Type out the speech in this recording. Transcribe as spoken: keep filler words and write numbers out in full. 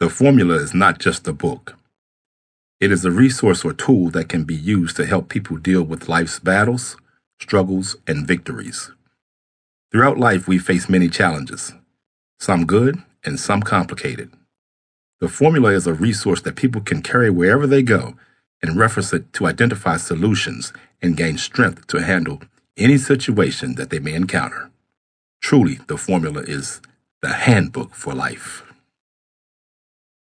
The formula is not just a book. It is a resource or tool that can be used to help people deal with life's battles, struggles, and victories. Throughout life, we face many challenges, some good and some complicated. The formula is a resource that people can carry wherever they go and reference it to identify solutions and gain strength to handle any situation that they may encounter. Truly, the formula is the handbook for life.